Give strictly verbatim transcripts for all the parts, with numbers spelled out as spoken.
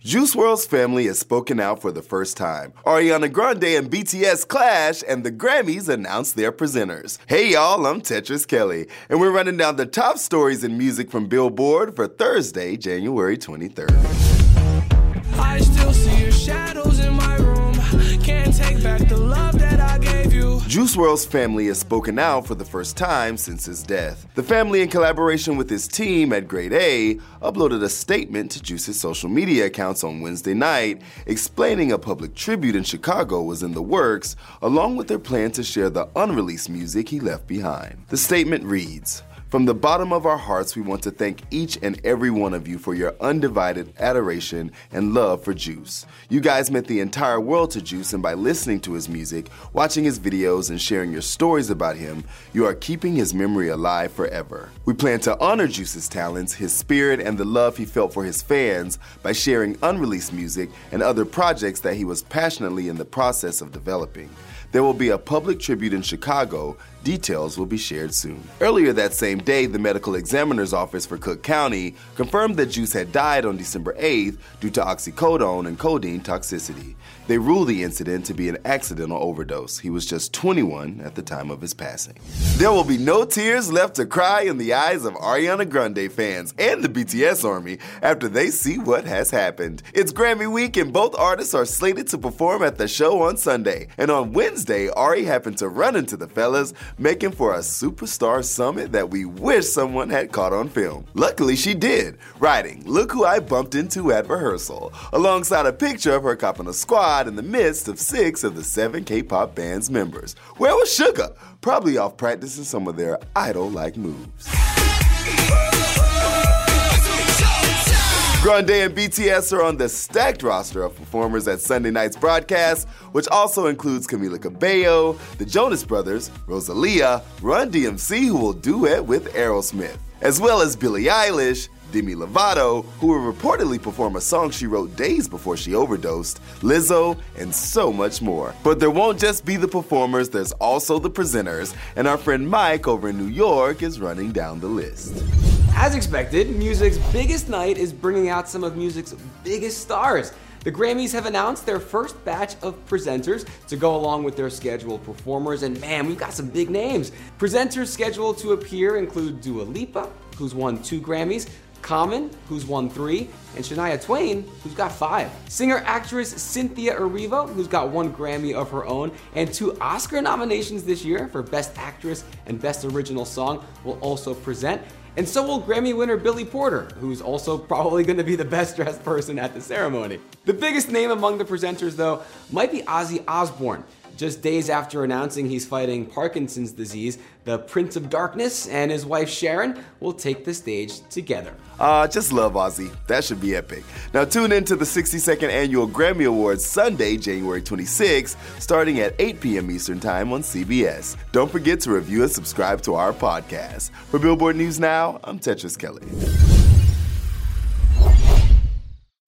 Juice world's family has spoken out for the first time. Ariana Grande and B T S clash, and the Grammys announced their presenters. Hey y'all, I'm Tetris Kelly, and we're running down the top stories in music from Billboard for Thursday, January twenty-third. I still see your shadows in my room. Can't take back the love that I gave you. Juice world's family has spoken out for the first time since his death. The family, in collaboration with his team at Grade A, uploaded a statement to Juice's social media accounts on Wednesday night, explaining a public tribute in Chicago was in the works, along with their plan to share the unreleased music he left behind. The statement reads, "From the bottom of our hearts, we want to thank each and every one of you for your undivided adoration and love for Juice. You guys meant the entire world to Juice, and by listening to his music, watching his videos, and sharing your stories about him, you are keeping his memory alive forever. We plan to honor Juice's talents, his spirit, and the love he felt for his fans by sharing unreleased music and other projects that he was passionately in the process of developing. There will be a public tribute in Chicago. Details will be shared soon." Earlier that same day, the medical examiner's office for Cook County confirmed that Juice had died on December eighth due to oxycodone and codeine toxicity. They ruled the incident to be an accidental overdose. He was just twenty-one at the time of his passing. There will be no tears left to cry in the eyes of Ariana Grande fans and the B T S army after they see what has happened. It's Grammy week, and both artists are slated to perform at the show on Sunday. And on Wednesday, Day, Ari happened to run into the fellas, making for a superstar summit that we wish someone had caught on film. Luckily, she did, writing, "Look who I bumped into at rehearsal," alongside a picture of her copping a squad in the midst of six of the seven K-pop band's members. Where was Suga? Probably off practicing some of their idol-like moves. Grande and B T S are on the stacked roster of performers at Sunday night's broadcast, which also includes Camila Cabello, the Jonas Brothers, Rosalia, Run-D M C, who will duet with Aerosmith, as well as Billie Eilish, Demi Lovato, who will reportedly perform a song she wrote days before she overdosed, Lizzo, and so much more. But there won't just be the performers, there's also the presenters, and our friend Mike over in New York is running down the list. As expected, music's biggest night is bringing out some of music's biggest stars. The Grammys have announced their first batch of presenters to go along with their scheduled performers, and man, we've got some big names. Presenters scheduled to appear include Dua Lipa, who's won two Grammys, Common, who's won three, and Shania Twain, who's got five. Singer-actress Cynthia Erivo, who's got one Grammy of her own, and two Oscar nominations this year for Best Actress and Best Original Song, will also present. And so will Grammy winner Billy Porter, who's also probably going to be the best-dressed person at the ceremony. The biggest name among the presenters, though, might be Ozzy Osbourne. Just days after announcing he's fighting Parkinson's disease, the Prince of Darkness and his wife Sharon will take the stage together. Uh, just love Ozzy. That should be epic. Now tune in to the sixty-second Annual Grammy Awards Sunday, January twenty-sixth, starting at eight p.m. Eastern Time on C B S. Don't forget to review and subscribe to our podcast. For Billboard News Now, I'm Tetris Kelly.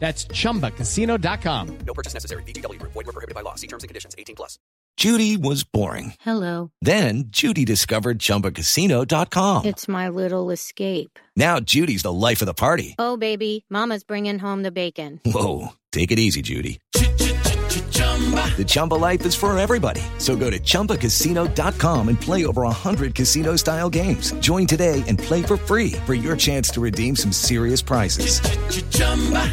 That's chumba casino dot com. No purchase necessary. V G W Group. Void where prohibited by law. See terms and conditions. eighteen plus. Judy was boring. Hello. Then Judy discovered chumba casino dot com. It's my little escape. Now Judy's the life of the party. Oh, baby. Mama's bringing home the bacon. Whoa. Take it easy, Judy. The Chumba life is for everybody. So go to chumba casino dot com and play over one hundred casino-style games. Join today and play for free for your chance to redeem some serious prizes. Ch-ch-chumba.